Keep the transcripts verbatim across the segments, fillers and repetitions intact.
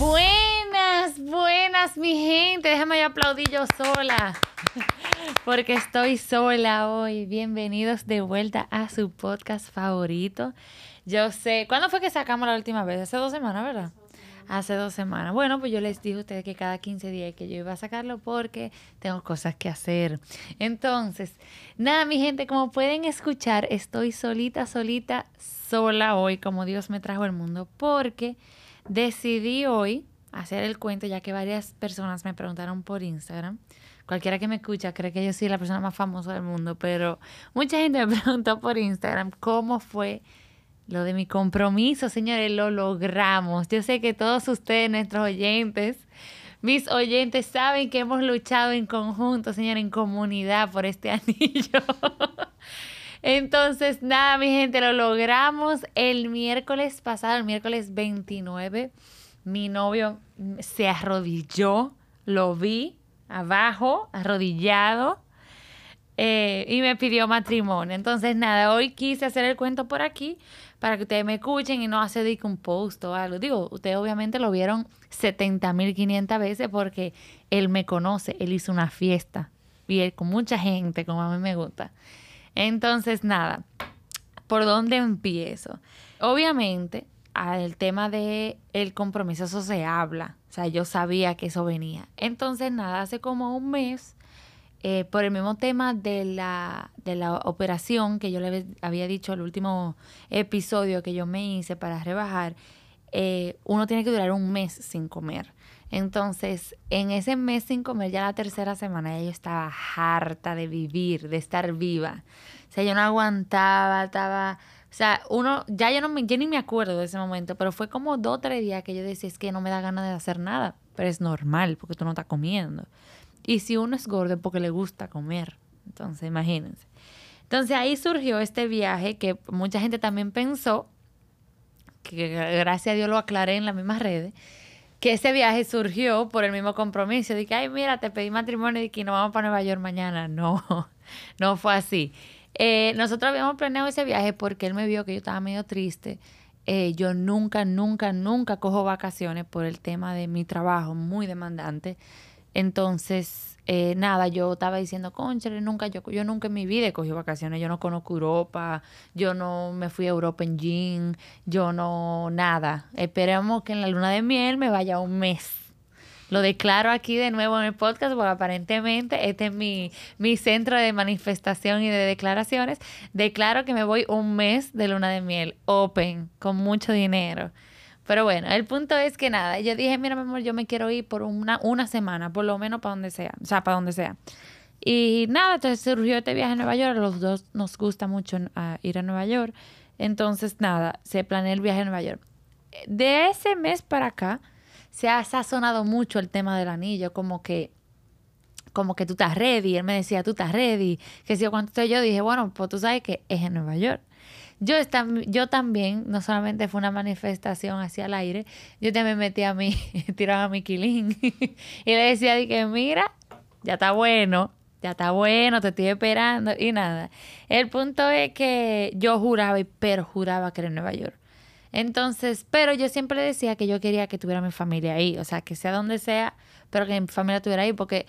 Buenas, buenas, mi gente. Déjame aplaudir yo sola, porque estoy sola hoy. Bienvenidos de vuelta a su podcast favorito. Yo sé, ¿cuándo fue que sacamos la última vez? Hace dos semanas, ¿verdad? Hace dos semanas. Bueno, pues yo les dije a ustedes que cada quince días que yo iba a sacarlo porque tengo cosas que hacer. Entonces, nada, mi gente, como pueden escuchar, estoy solita, solita, sola hoy, como Dios me trajo al mundo, porque decidí hoy hacer el cuento, ya que varias personas me preguntaron por Instagram. Cualquiera que me escucha cree que yo soy la persona más famosa del mundo, pero mucha gente me preguntó por Instagram cómo fue lo de mi compromiso. Señores, lo logramos. Yo sé que todos ustedes, nuestros oyentes, mis oyentes, saben que hemos luchado en conjunto, señores, en comunidad por este anillo. Entonces, nada, mi gente, lo logramos el miércoles pasado, el miércoles veintinueve. Mi novio se arrodilló, lo vi abajo, arrodillado. Eh, y me pidió matrimonio. Entonces, nada, hoy quise hacer el cuento por aquí para que ustedes me escuchen y no hace de un post o algo. Digo, ustedes obviamente lo vieron setenta mil quinientas veces porque él me conoce, él hizo una fiesta y él con mucha gente, como a mí me gusta. Entonces, nada, ¿por dónde empiezo? Obviamente, al tema de el compromiso, eso se habla. O sea, yo sabía que eso venía. Entonces, nada, hace como un mes, Eh, por el mismo tema de la, de la operación que yo le había dicho al último episodio que yo me hice para rebajar, eh, uno tiene que durar un mes sin comer. Entonces, en ese mes sin comer, ya la tercera semana, ya yo estaba harta de vivir, de estar viva. O sea, yo no aguantaba, estaba... O sea, uno, ya yo, no me, yo ni me acuerdo de ese momento, pero fue como dos o tres días que yo decía, es que no me da ganas de hacer nada, pero es normal porque tú no estás comiendo. Y si uno es gordo es porque le gusta comer. Entonces, imagínense. Entonces, ahí surgió este viaje que mucha gente también pensó, que gracias a Dios lo aclaré en las mismas redes, que ese viaje surgió por el mismo compromiso. Dije, ay, mira, te pedí matrimonio y que nos vamos para Nueva York mañana. No, no fue así. Eh, nosotros habíamos planeado ese viaje porque él me vio que yo estaba medio triste. Eh, yo nunca, nunca, nunca cojo vacaciones por el tema de mi trabajo, muy demandante. Entonces, eh, nada, yo estaba diciendo, cónchale, nunca, yo, yo nunca en mi vida he cogido vacaciones, yo no conozco Europa, yo no me fui a Europa en jean, yo no, nada. Esperemos que en la luna de miel me vaya un mes. Lo declaro aquí de nuevo en el podcast, porque aparentemente este es mi, mi centro de manifestación y de declaraciones. Declaro que me voy un mes de luna de miel, open, con mucho dinero. Pero bueno, el punto es que nada, yo dije, mira, mi amor, yo me quiero ir por una, una semana, por lo menos para donde sea, o sea, para donde sea. Y nada, entonces surgió este viaje a Nueva York, los dos nos gusta mucho uh, ir a Nueva York, entonces nada, se planeó el viaje a Nueva York. De ese mes para acá, se ha sazonado mucho el tema del anillo, como que, como que tú estás ready, él me decía, tú estás ready, que si yo cuando estoy yo dije, bueno, pues tú sabes que es en Nueva York. Yo, está, yo también, no solamente fue una manifestación hacia el aire, yo también metí a mí, tiraba a mi quilín y le decía, dije, mira, ya está bueno, ya está bueno, te estoy esperando y nada. El punto es que yo juraba y perjuraba que era en Nueva York. Entonces, pero yo siempre decía que yo quería que tuviera mi familia ahí, o sea, que sea donde sea, pero que mi familia estuviera ahí porque...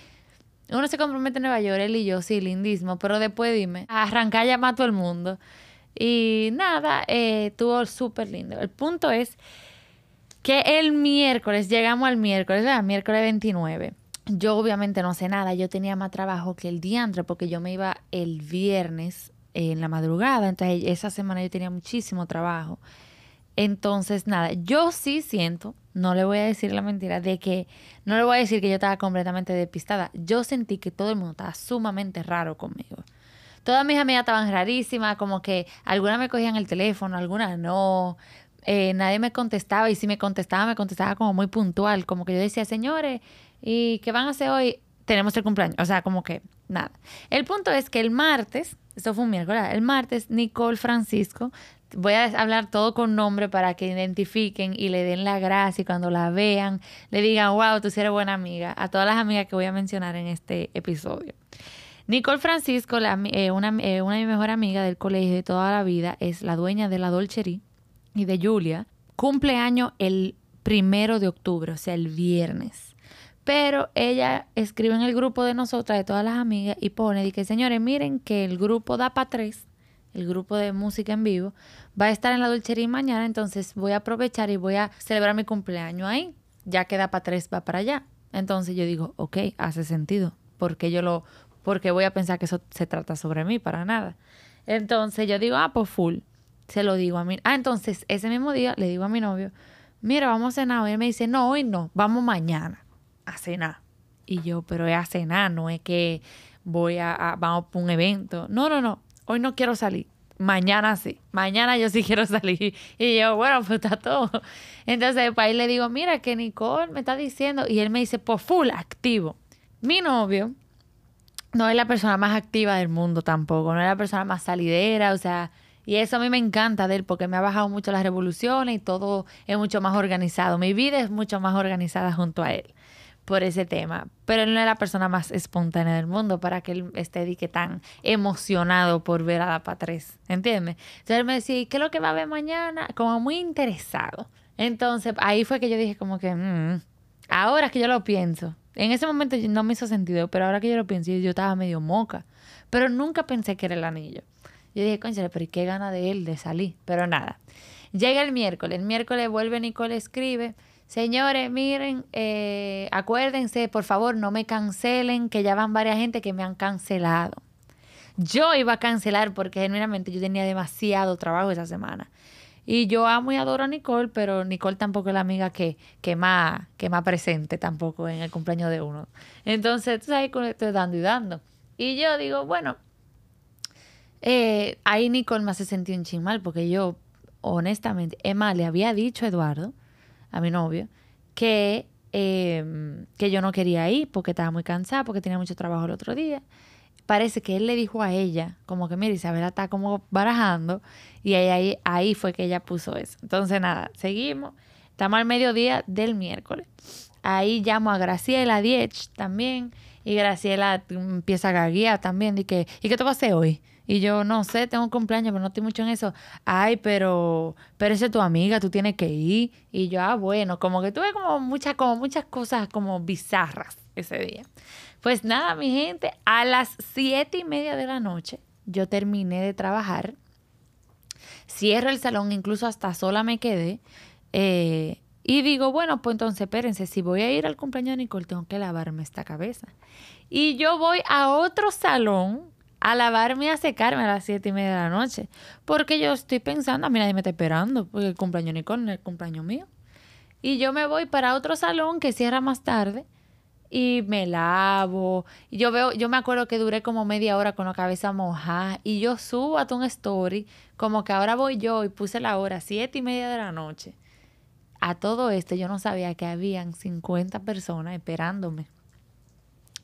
Uno se compromete en Nueva York, él y yo, sí, lindísimo, pero después dime, arrancar ya mato el mundo. Y nada, eh, estuvo súper lindo. El punto es que el miércoles, llegamos al miércoles, ¿verdad? Miércoles veintinueve. Yo obviamente no sé nada, yo tenía más trabajo que el diantre porque yo me iba el viernes eh, en la madrugada, entonces esa semana yo tenía muchísimo trabajo. Entonces, nada, yo sí siento, no le voy a decir la mentira, de que, no le voy a decir que yo estaba completamente despistada. Yo sentí que todo el mundo estaba sumamente raro conmigo. Todas mis amigas estaban rarísimas, como que algunas me cogían el teléfono, algunas no. Eh, nadie me contestaba y si me contestaba, me contestaba como muy puntual. Como que yo decía, señores, ¿y qué van a hacer hoy? Tenemos el cumpleaños. O sea, como que nada. El punto es que el martes, esto fue un miércoles, el martes Nicole Francisco... Voy a hablar todo con nombre para que identifiquen y le den la gracia y cuando la vean le digan, wow, tú sí eres buena amiga. A todas las amigas que voy a mencionar en este episodio. Nicole Francisco, la, eh, una, eh, una de mis mejores amigas del colegio de toda la vida, es la dueña de la Dolcería y de Julia. Cumple año el primero de octubre, o sea, el viernes. Pero ella escribe en el grupo de nosotras, de todas las amigas, y pone, dice, señores, miren que el grupo Dapa tres, el grupo de música en vivo, va a estar en la Dolcería mañana, entonces voy a aprovechar y voy a celebrar mi cumpleaños ahí, ya que Dapa tres va para allá. Entonces yo digo, ok, hace sentido, porque yo lo, porque voy a pensar que eso se trata sobre mí, para nada. Entonces yo digo, ah, pues full, se lo digo a mí. Ah, entonces ese mismo día le digo a mi novio, mira, vamos a cenar. Y él me dice, no, hoy no, vamos mañana a cenar. Y yo, pero es a cenar, no es que voy a, a vamos a un evento. No, no, no, hoy no quiero salir. Mañana sí, mañana yo sí quiero salir. Y yo, bueno, pues está todo. Entonces, para ahí le digo, mira, que Nicole me está diciendo. Y él me dice, pues full, activo. Mi novio no es la persona más activa del mundo tampoco, no es la persona más salidera, o sea, y eso a mí me encanta de él porque me ha bajado mucho las revoluciones y todo es mucho más organizado. Mi vida es mucho más organizada junto a él por ese tema. Pero él no es la persona más espontánea del mundo para que él esté dique tan emocionado por ver a Dapa tres, ¿entiendes? Entonces él me decía, ¿y qué es lo que va a ver mañana? Como muy interesado. Entonces ahí fue que yo dije como que, mm, ahora que yo lo pienso. En ese momento no me hizo sentido, pero ahora que yo lo pienso, yo estaba medio moca. Pero nunca pensé que era el anillo. Yo dije, cónchale, pero qué gana de él de salir. Pero nada. Llega el miércoles. El miércoles vuelve Nicole, escribe, señores, miren, eh, acuérdense, por favor, no me cancelen, que ya van varias gente que me han cancelado. Yo iba a cancelar porque genuinamente yo tenía demasiado trabajo esa semana. Y yo amo y adoro a Nicole, pero Nicole tampoco es la amiga que, que, más, que más presente tampoco en el cumpleaños de uno. Entonces, tú sabes que estoy dando y dando. Y yo digo, bueno, eh, ahí Nicole me hace sentir un chin mal porque yo, honestamente, Emma le había dicho a Eduardo, a mi novio, que, eh, que yo no quería ir porque estaba muy cansada, porque tenía mucho trabajo el otro día. Parece que él le dijo a ella, como que, mira, Isabela está como barajando, y ahí, ahí, ahí fue que ella puso eso. Entonces, nada, seguimos. Estamos al mediodía del miércoles. Ahí llamo a Graciela Diech también, y Graciela empieza a gaguear también, de que, ¿y qué te pasé hoy? Y yo, no sé, tengo un cumpleaños, pero no estoy mucho en eso. Ay, pero, pero esa es tu amiga, tú tienes que ir. Y yo, ah, bueno, como que tuve como muchas, como muchas cosas como bizarras ese día. Pues nada, mi gente, a las siete y media de la noche yo terminé de trabajar, cierro el salón, incluso hasta sola me quedé, eh, y digo, bueno, pues entonces espérense, si voy a ir al cumpleaños de Nicole, tengo que lavarme esta cabeza. Y yo voy a otro salón a lavarme y a secarme a las siete y media de la noche, porque yo estoy pensando, a mí nadie me está esperando, porque el cumpleaños de Nicole no es el cumpleaños mío. Y yo me voy para otro salón que cierra más tarde, y me lavo. Y yo veo, yo me acuerdo que duré como media hora con la cabeza mojada. Y yo subo a tu story, como que ahora voy yo, y puse la hora, siete y media de la noche. A todo esto yo no sabía que habían cincuenta personas esperándome.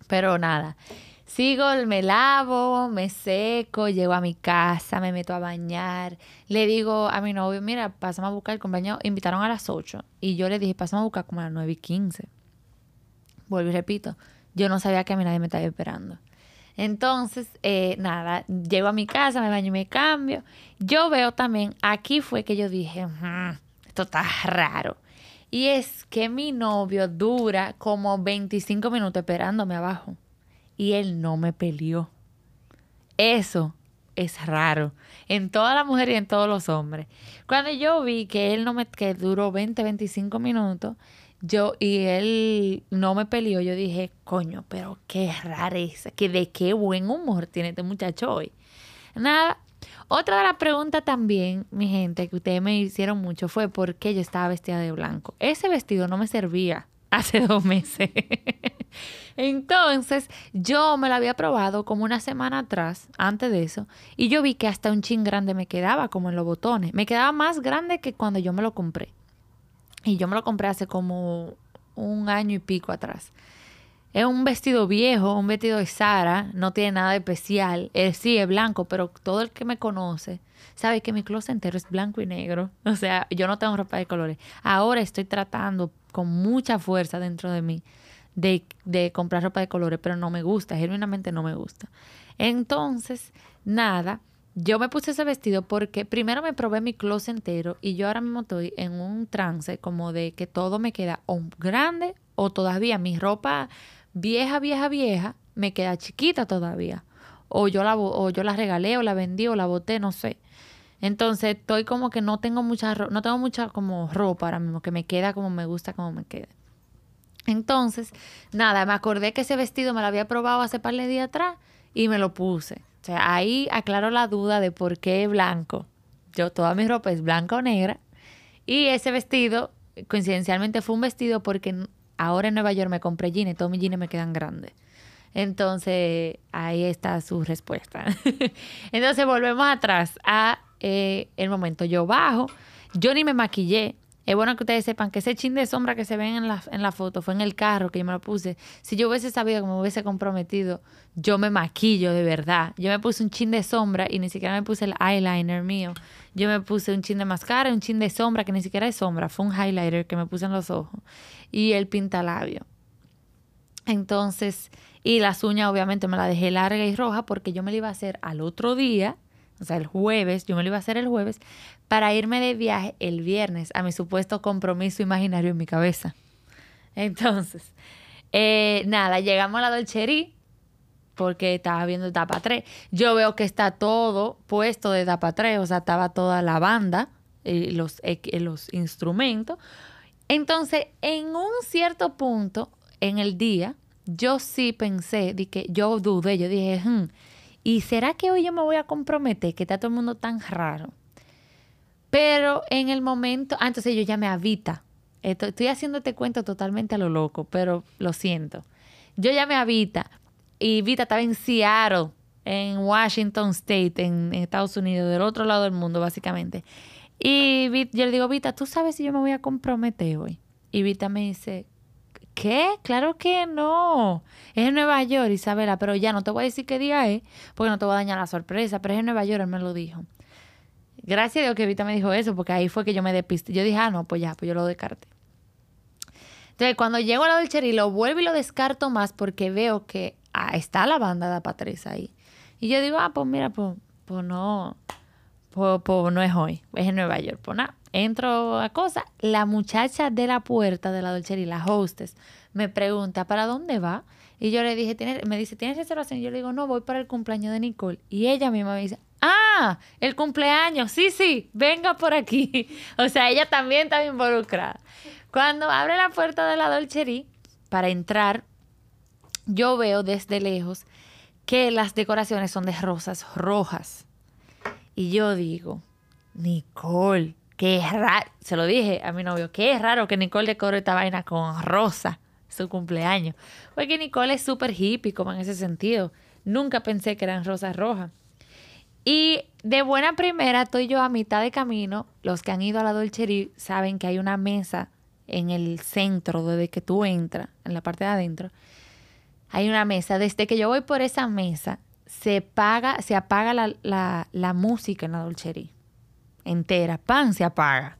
Pero nada, sigo, me lavo, me seco, llego a mi casa, me meto a bañar. Le digo a mi novio, mira, pasamos a buscar el compañero. Invitaron a las ocho. Y yo le dije, pasamos a buscar como a las nueve y quince. Vuelvo y repito, yo no sabía que a mí nadie me estaba esperando. Entonces, eh, nada, llego a mi casa, me baño y me cambio. Yo veo también, aquí fue que yo dije, mmm, esto está raro. Y es que mi novio dura como veinticinco minutos esperándome abajo. Y él no me peleó. Eso es raro. En todas las mujeres y en todos los hombres. Cuando yo vi que él no me, que duró veinte, veinticinco minutos, yo y él no me peleó, yo dije, coño, pero qué rareza, que de qué buen humor tiene este muchacho hoy. Nada, otra de las preguntas también, mi gente, que ustedes me hicieron mucho fue por qué yo estaba vestida de blanco. Ese vestido no me servía hace dos meses. Entonces, yo me lo había probado como una semana atrás, antes de eso, y yo vi que hasta un chin grande me quedaba, como en los botones. Me quedaba más grande que cuando yo me lo compré. Y yo me lo compré hace como un año y pico atrás. Es un vestido viejo, un vestido de Zara, no tiene nada de especial. Él sí es blanco, pero todo el que me conoce sabe que mi closet entero es blanco y negro. O sea, yo no tengo ropa de colores. Ahora estoy tratando con mucha fuerza dentro de mí de, de comprar ropa de colores, pero no me gusta, genuinamente no me gusta. Entonces, nada, Yo me puse ese vestido porque primero me probé mi closet entero y yo ahora mismo estoy en un trance como de que todo me queda o grande o todavía mi ropa vieja, vieja, vieja me queda chiquita todavía. O yo la, o yo la regalé o la vendí o la boté, no sé. Entonces estoy como que no tengo mucha ropa, no tengo mucha como ropa ahora mismo que me queda como me gusta, como me queda. Entonces, nada, me acordé que ese vestido me lo había probado hace par de días atrás y me lo puse. O sea, ahí aclaro la duda de por qué blanco. Yo, toda mi ropa es blanca o negra. Y ese vestido, coincidencialmente, fue un vestido porque ahora en Nueva York me compré jeans. Todos mis jeans me quedan grandes. Entonces, ahí está su respuesta. Entonces, volvemos atrás a eh, el momento. Yo bajo. Yo ni me maquillé. Es bueno que ustedes sepan que ese chin de sombra que se ven en la, en la foto fue en el carro que yo me lo puse. Si yo hubiese sabido que me hubiese comprometido, yo me maquillo de verdad. Yo me puse un chin de sombra y ni siquiera me puse el eyeliner mío. Yo me puse un chin de mascara, un chin de sombra, que ni siquiera es sombra. Fue un highlighter que me puse en los ojos. Y el pintalabio. Entonces, y las uñas obviamente me las dejé larga y roja porque yo me la iba a hacer al otro día. O sea, el jueves, yo me lo iba a hacer el jueves, para irme de viaje el viernes a mi supuesto compromiso imaginario en mi cabeza. Entonces, eh, nada, llegamos a la Dolcería, porque estaba viendo Dapa tres. Yo veo que está todo puesto de Dapa tres, o sea, estaba toda la banda, eh, los, eh, los instrumentos. Entonces, en un cierto punto en el día, yo sí pensé, de que, yo dudé, yo dije, hmm, ¿y será que hoy yo me voy a comprometer? Que está todo el mundo tan raro. Pero en el momento... Ah, entonces yo llamé a Vita. Estoy, estoy haciéndote cuento totalmente a lo loco, pero lo siento. Yo llamé a Vita. Y Vita estaba en Seattle, en Washington State, en, en Estados Unidos, del otro lado del mundo, básicamente. Y Vita, yo le digo, Vita, ¿tú sabes si yo me voy a comprometer hoy? Y Vita me dice... ¿Qué? Claro que no. Es en Nueva York, Isabela, pero ya no te voy a decir qué día es, porque no te voy a dañar la sorpresa, pero es en Nueva York, él me lo dijo. Gracias a Dios que Vita me dijo eso, porque ahí fue que yo me despisté. Yo dije, ah, no, pues ya, pues yo lo descarté. Entonces, cuando llego a la Dolcería, lo vuelvo y lo descarto más porque veo que ah, está la banda de Patricia ahí. Y yo digo, ah, pues mira, pues, pues no, pues, pues no es hoy, es en Nueva York, pues nada. Entro a cosa, la muchacha de la puerta de la Dolcería, la hostess, me pregunta, ¿para dónde va? Y yo le dije, ¿tienes? Me dice, ¿tienes reservación? Y yo le digo, no, voy para el cumpleaños de Nicole. Y ella misma me dice, ¡ah! El cumpleaños, sí, sí, venga por aquí. O sea, ella también estaba involucrada. Cuando abre la puerta de la Dolcería, para entrar, yo veo desde lejos que las decoraciones son de rosas rojas. Y yo digo, Nicole... Qué raro, se lo dije a mi novio, qué raro que Nicole decore esta vaina con rosa, su cumpleaños. Porque Nicole es súper hippie, como en ese sentido. Nunca pensé que eran rosas rojas. Y de buena primera estoy yo a mitad de camino. Los que han ido a la Dolcería saben que hay una mesa en el centro, desde que tú entras, en la parte de adentro. Hay una mesa. Desde que yo voy por esa mesa, se, paga, se apaga la, la, la música en la Dolcería. Entera, pan se apaga.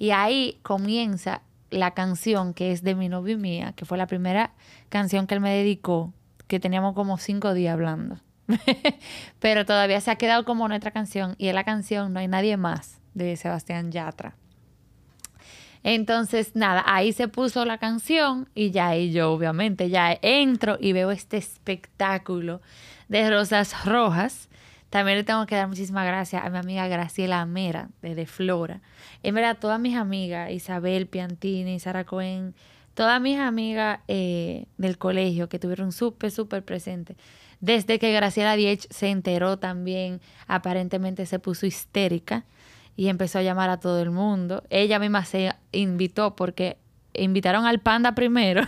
Y ahí comienza la canción que es de mi novio y mía, que fue la primera canción que él me dedicó, que teníamos como cinco días hablando. Pero todavía se ha quedado como nuestra canción, y es la canción No hay nadie más, de Sebastián Yatra. Entonces, nada, ahí se puso la canción y ya ahí yo obviamente ya entro y veo este espectáculo de rosas rojas. También le tengo que dar muchísimas gracias a mi amiga Graciela Mera, desde Flora. En verdad, todas mis amigas, Isabel Piantini, Sara Cohen, todas mis amigas eh, del colegio que tuvieron súper, súper presente. Desde que Graciela Diech se enteró también, aparentemente se puso histérica y empezó a llamar a todo el mundo. Ella misma se invitó porque invitaron al panda primero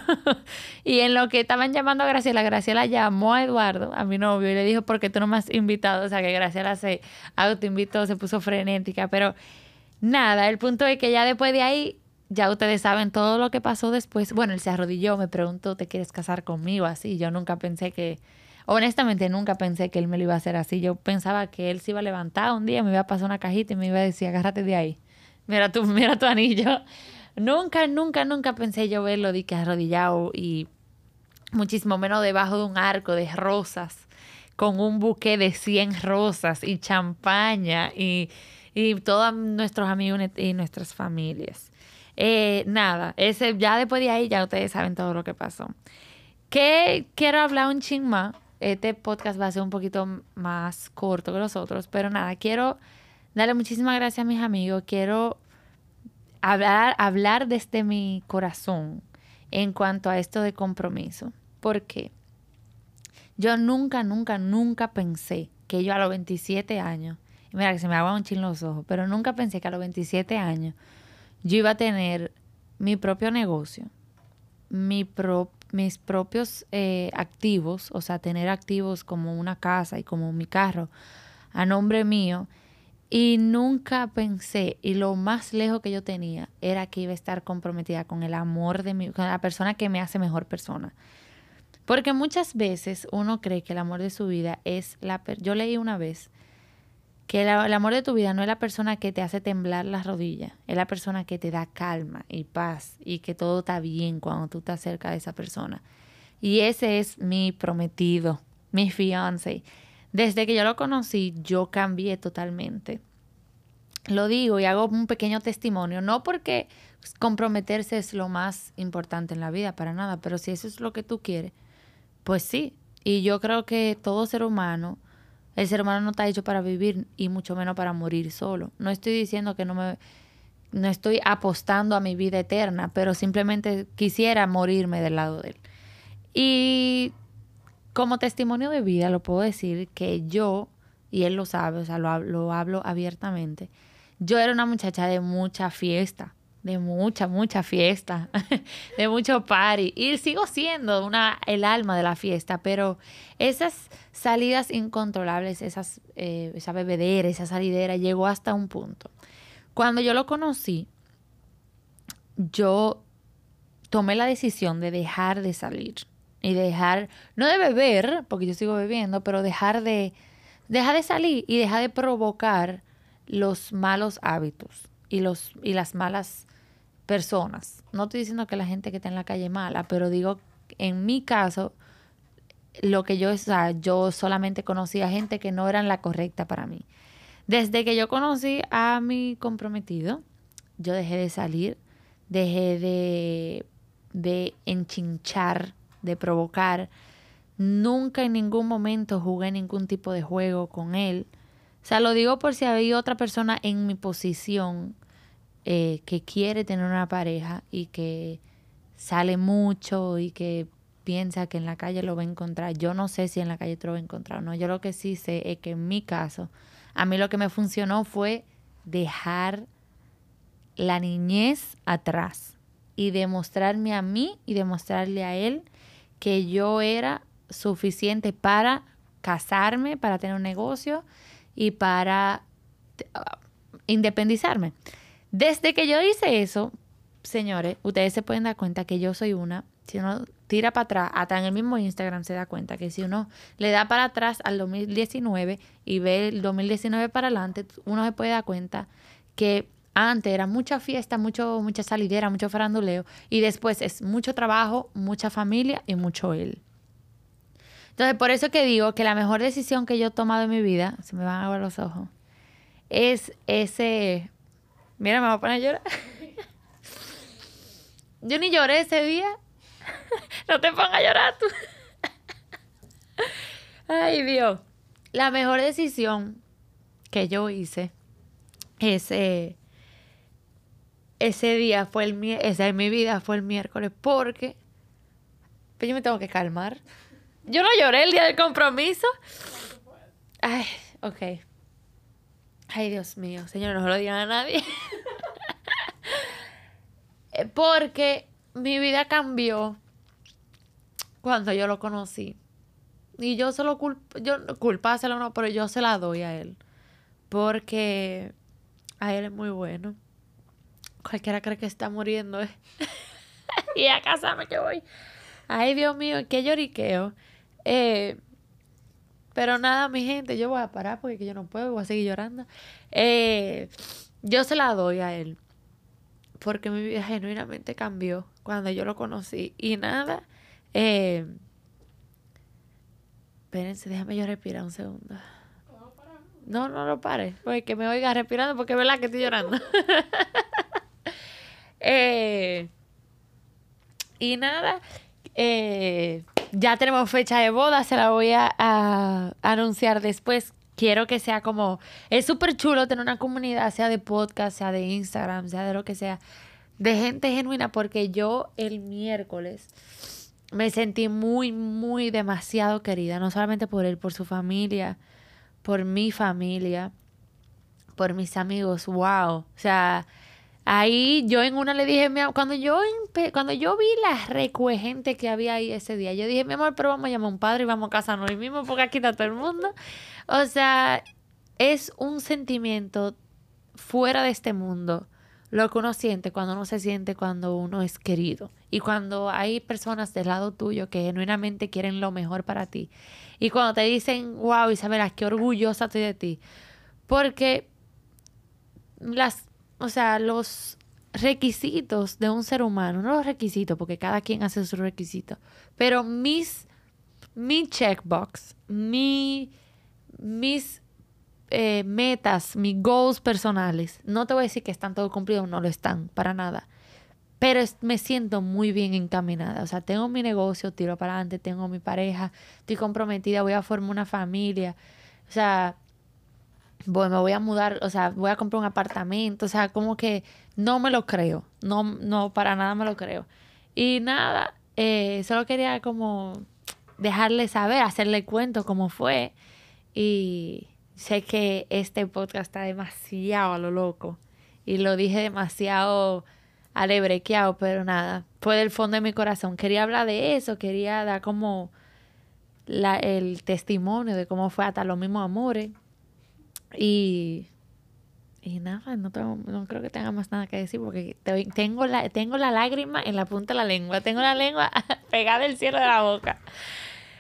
y en lo que estaban llamando a Graciela, Graciela llamó a Eduardo, a mi novio, y le dijo, ¿por qué tú no me has invitado? O sea, que Graciela se autoinvitó, se puso frenética, pero nada, el punto es que ya después de ahí, ya ustedes saben todo lo que pasó después. Bueno, él se arrodilló, me preguntó, ¿te quieres casar conmigo? Así, yo nunca pensé que, honestamente nunca pensé que él me lo iba a hacer así. Yo pensaba que él se iba a levantar un día, me iba a pasar una cajita y me iba a decir, agárrate de ahí, mira tu, mira tu anillo. Nunca, nunca, nunca pensé yo verlo de que arrodillado y muchísimo menos debajo de un arco de rosas con un buqué de cien rosas y champaña y, y todos nuestros amigos y nuestras familias. Eh, nada, ese, ya después de ahí ya ustedes saben todo lo que pasó. Que quiero hablar un chin más. Este podcast va a ser un poquito más corto que los otros, pero nada, quiero darle muchísimas gracias a mis amigos. Quiero hablar, hablar desde mi corazón en cuanto a esto de compromiso. ¿Por qué? Yo nunca, nunca, nunca pensé que yo a los veintisiete años, mira que se me hagan un chin los ojos, pero nunca pensé que a los veintisiete años yo iba a tener mi propio negocio, mi pro, mis propios eh, activos, o sea, tener activos como una casa y como mi carro a nombre mío. Y nunca pensé, y lo más lejos que yo tenía era que iba a estar comprometida con el amor de mi, con la persona que me hace mejor persona. Porque muchas veces uno cree que el amor de su vida es la... Per- yo leí una vez que el, el amor de tu vida no es la persona que te hace temblar las rodillas, es la persona que te da calma y paz y que todo está bien cuando tú estás cerca de esa persona. Y ese es mi prometido, mi fiancé. Desde que yo lo conocí, yo cambié totalmente. Lo digo y hago un pequeño testimonio, no porque comprometerse es lo más importante en la vida, para nada, pero si eso es lo que tú quieres, pues sí. Y yo creo que todo ser humano... El ser humano no está hecho para vivir y mucho menos para morir solo. No estoy diciendo que no me... No estoy apostando a mi vida eterna, pero simplemente quisiera morirme del lado de él. Y como testimonio de vida lo puedo decir que yo, y él lo sabe, o sea, lo hablo, lo hablo abiertamente, yo era una muchacha de mucha fiesta, de mucha, mucha fiesta, de mucho party. Y sigo siendo una, el alma de la fiesta, pero esas salidas incontrolables, esas, eh, esa bebedera, esa salidera, llegó hasta un punto. Cuando yo lo conocí, yo tomé la decisión de dejar de salir y dejar, no de beber, porque yo sigo bebiendo, pero dejar de, dejar de salir y dejar de provocar los malos hábitos y, los, y las malas personas. No estoy diciendo que la gente que está en la calle es mala, pero digo, en mi caso, lo que yo, o sea, yo solamente conocía gente que no eran la correcta para mí. Desde que yo conocí a mi comprometido, yo dejé de salir, dejé de, de enchinchar, de provocar. Nunca en ningún momento jugué ningún tipo de juego con él. O sea, lo digo por si había otra persona en mi posición eh, que quiere tener una pareja y que sale mucho y que piensa que en la calle lo va a encontrar. Yo no sé si en la calle te lo va a encontrar o no. Yo lo que sí sé es que en mi caso, a mí lo que me funcionó fue dejar la niñez atrás y demostrarme a mí y demostrarle a él que yo era suficiente para casarme, para tener un negocio y para independizarme. Desde que yo hice eso, señores, ustedes se pueden dar cuenta que yo soy una, si uno tira para atrás, hasta en el mismo Instagram se da cuenta que si uno le da para atrás al dos mil diecinueve y ve el dos mil diecinueve para adelante, uno se puede dar cuenta que antes era mucha fiesta, mucho, mucha salidera, mucho faranduleo, y después es mucho trabajo, mucha familia y mucho él. Entonces, por eso que digo que la mejor decisión que yo he tomado en mi vida, se me van a ver los ojos, es ese... Mira, me voy a poner a llorar. Yo ni lloré ese día. No te pongas a llorar tú. Ay, Dios. La mejor decisión que yo hice ese, ese día fue el... Esa en mi vida fue el miércoles, porque... Pero yo me tengo que calmar. Yo no lloré el día del compromiso. Ay, ok. Ay, Dios mío. Señor, no se lo digan a nadie. Porque mi vida cambió cuando yo lo conocí. Y yo se lo culpo... Yo, culpáselo no, pero yo se la doy a él. Porque a él es muy bueno. Cualquiera cree que está muriendo, ¿eh? Y a casarme que voy. Ay, Dios mío, qué lloriqueo. Eh, pero nada, mi gente, yo voy a parar porque yo no puedo, voy a seguir llorando. Eh, yo se la doy a él porque mi vida genuinamente cambió cuando yo lo conocí. Y nada, eh, Espérense, déjame yo respirar un segundo. No, no lo pares, pues que me oigas respirando porque es verdad que estoy llorando. eh, y nada, eh, ya tenemos fecha de boda, se la voy a, a anunciar después. Quiero que sea como... Es súper chulo tener una comunidad, sea de podcast, sea de Instagram, sea de lo que sea, de gente genuina, porque yo el miércoles me sentí muy, muy demasiado querida, no solamente por él, por su familia, por mi familia, por mis amigos. Wow. O sea, ahí yo en una le dije, cuando yo cuando yo vi la recuejente que había ahí ese día, yo dije, mi amor, pero vamos a llamar a un padre y vamos a casarnos hoy mismo porque aquí está todo el mundo. O sea, es un sentimiento fuera de este mundo lo que uno siente cuando uno se siente cuando uno es querido y cuando hay personas del lado tuyo que genuinamente quieren lo mejor para ti y cuando te dicen, wow, Isabela, qué orgullosa estoy de ti, porque las, o sea, los requisitos de un ser humano, no los requisitos, porque cada quien hace sus requisitos, pero mis, mi checkbox, mi, mis... Eh, metas, mis goals personales. No te voy a decir que están todos cumplidos, no lo están, para nada. Pero es, me siento muy bien encaminada. O sea, tengo mi negocio, tiro para adelante, tengo mi pareja, estoy comprometida, voy a formar una familia. O sea, voy, me voy a mudar, o sea, voy a comprar un apartamento. O sea, como que no me lo creo. No, no para nada me lo creo. Y nada, eh, solo quería como dejarle saber, hacerle cuento cómo fue. Y... Sé que este podcast está demasiado a lo loco y lo dije demasiado alebrequeado, pero nada, fue del fondo de mi corazón. Quería hablar de eso, quería dar como la, el testimonio de cómo fue hasta los mismos amores. Y, y nada, no, tengo, no creo que tenga más nada que decir porque tengo la, tengo la lágrima en la punta de la lengua, tengo la lengua pegada al cielo de la boca.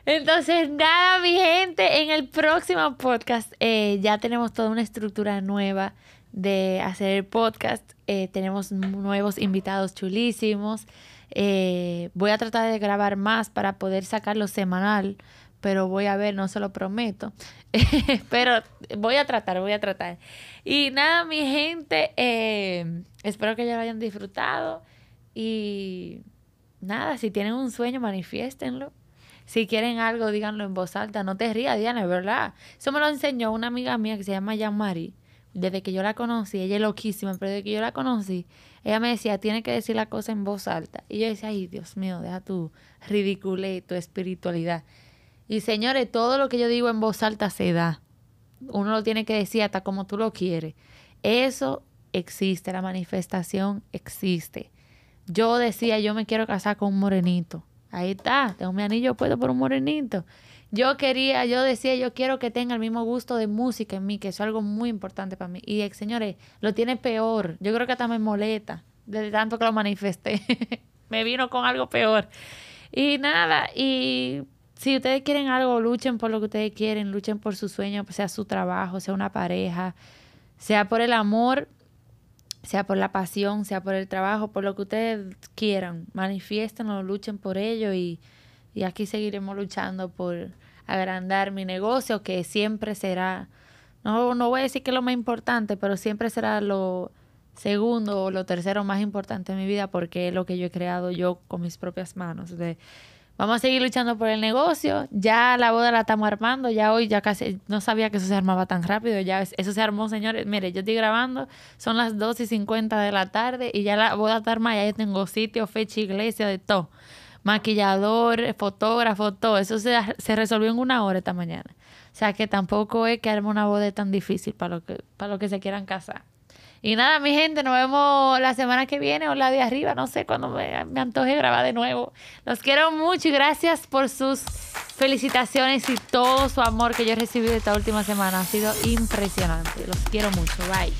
Entonces, nada, mi gente, en el próximo podcast eh, ya tenemos toda una estructura nueva de hacer el podcast. Eh, tenemos nuevos invitados chulísimos. Eh, voy a tratar de grabar más para poder sacarlo semanal, pero voy a ver, no se lo prometo. Pero voy a tratar, voy a tratar. Y nada, mi gente, eh, espero que ya lo hayan disfrutado. Y nada, si tienen un sueño, manifiéstenlo. Si quieren algo, díganlo en voz alta. No te rías, Diana, es verdad. Eso me lo enseñó una amiga mía que se llama Yamari. Desde que yo la conocí, ella es loquísima, pero desde que yo la conocí, ella me decía, tienes que decir la cosa en voz alta. Y yo decía, ay, Dios mío, deja tu ridiculez, tu espiritualidad. Y señores, todo lo que yo digo en voz alta se da. Uno lo tiene que decir hasta como tú lo quieres. Eso existe, la manifestación existe. Yo decía, yo me quiero casar con un morenito. Ahí está, tengo mi anillo puesto por un morenito. Yo quería, yo decía, yo quiero que tenga el mismo gusto de música en mí, que eso es algo muy importante para mí. Y, señores, lo tiene peor. Yo creo que hasta me molesta, desde tanto que lo manifesté. Me vino con algo peor. Y nada, y si ustedes quieren algo, luchen por lo que ustedes quieren, luchen por su sueño, sea su trabajo, sea una pareja, sea por el amor, sea por la pasión, sea por el trabajo, por lo que ustedes quieran, manifiéstenlo, luchen por ello y, y aquí seguiremos luchando por agrandar mi negocio, que siempre será, no, no voy a decir que es lo más importante, pero siempre será lo segundo o lo tercero más importante en mi vida porque es lo que yo he creado yo con mis propias manos. Entonces, vamos a seguir luchando por el negocio, ya la boda la estamos armando, ya hoy ya casi, no sabía que eso se armaba tan rápido, ya eso se armó, señores, mire, yo estoy grabando, son las doce y cincuenta de la tarde y ya la boda está armada, ya yo tengo sitio, fecha, iglesia, de todo, maquillador, fotógrafo, todo, eso se, se resolvió en una hora esta mañana, o sea que tampoco es que arme una boda tan difícil para los que, para los que se quieran casar. Y nada, mi gente, nos vemos la semana que viene o la de arriba. No sé, cuando me, me antoje grabar de nuevo. Los quiero mucho y gracias por sus felicitaciones y todo su amor que yo recibí esta última semana. Ha sido impresionante. Los quiero mucho. Bye.